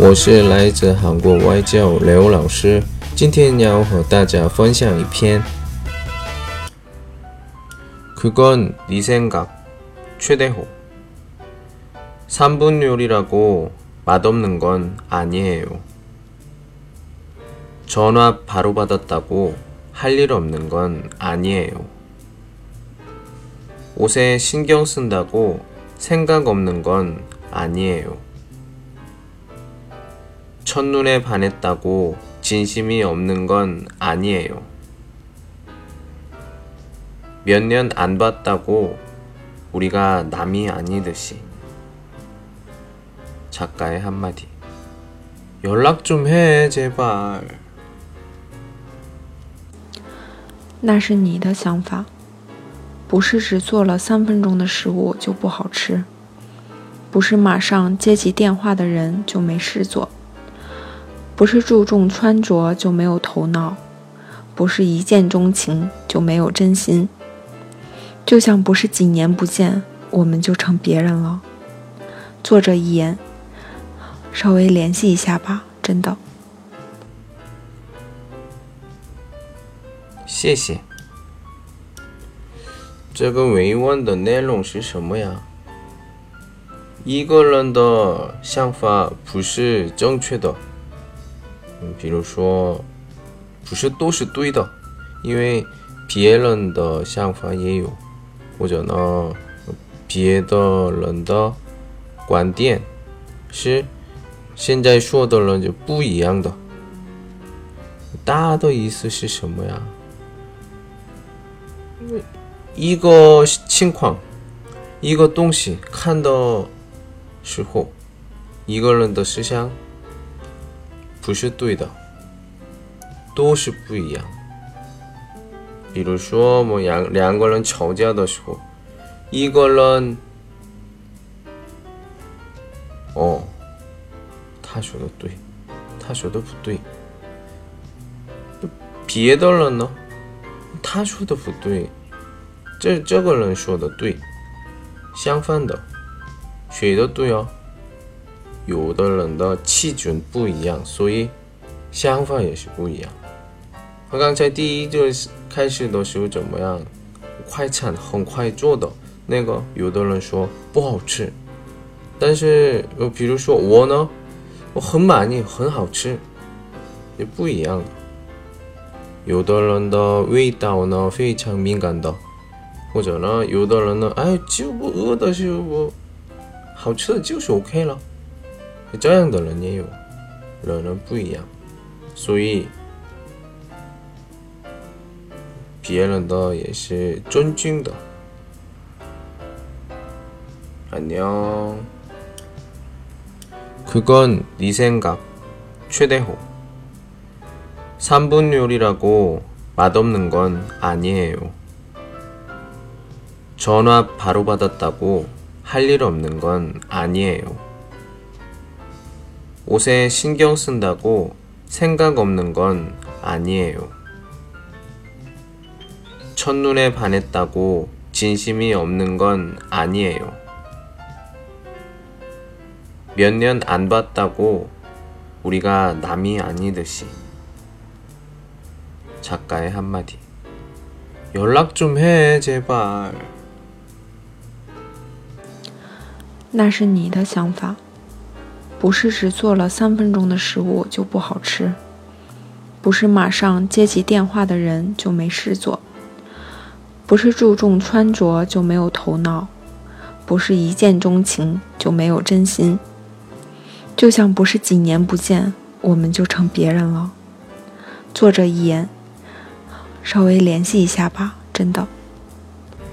我是来自韩国外教刘老师，今天要和大家分享一篇。그건 네 생각 최대호 3분 요리라고 맛없는 건 아니에요. 전화 바로 받았다고 할 일 없는 건 아니에요. 옷에 신경 쓴다고 생각 없는 건 아니에요. 첫눈에 반했다고 진심이 없는 건 아니에요. 몇 년 안 봤다고 우리가 남이 아니듯이. 작가의 한마디. 연락 좀 해, 제발. 那是你的想法， 不是只做了3分钟的食物就不好吃，不是马上接起电话的人就没事做。不是注重穿着就没有头脑，不是一见钟情就没有真心。就像不是几年不见，我们就成别人了。作者一言，稍微联系一下吧，真的。谢谢。这个文案的内容是什么呀？一个人的想法不是正确的。比如说不是都是对的，因为别人的想法也有，或者呢别的人的观点是现在说的人就不一样的。大的意思是什么呀？一个情况一个东西看的时候，一个人的思想不是对的，都是不一样。比如说我们两个人吵架的时候，一个人他说的对，他说的不对。别的人呢，他说的不对，这个人说的对，相反的，谁的对啊？有的人的气准不一样，所以想法也是不一样。和刚才第一就是开始的时候怎么样？快餐很快做的那个，有的人说不好吃，但是比如说我呢，我很满意，很好吃，也不一样的。有的人的味道呢非常敏感的，或者呢有的人呢，就不饿的时候我好吃的就是 OK 了。这样的人也有，人不一样，所以别人的也是尊敬的。안녕，그건 네 생각 최대호 3분 요리라고 맛없는 건 아니에요. 전화 바로 받았다고 할 일 없는 건 아니에요. 옷에 신경 쓴다고 생각 없는 건 아니에요. 첫눈에 반했다고 진심이 없는 건 아니에요. 몇 년 안 봤다고 우리가 남이 아니듯이. 작가의 한마디. 연락 좀 해, 제발. 那是你的想法，不是只做了3分钟的食物就不好吃，不是马上接起电话的人就没事做，不是注重穿着就没有头脑，不是一见钟情就没有真心。就像不是几年不见，我们就成别人了。作者一言，稍微联系一下吧，真的。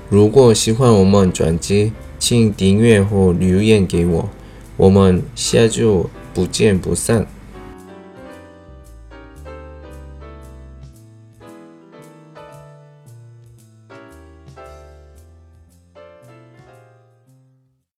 如果喜欢我们专辑，请订阅或留言给我。我们下周不见不散。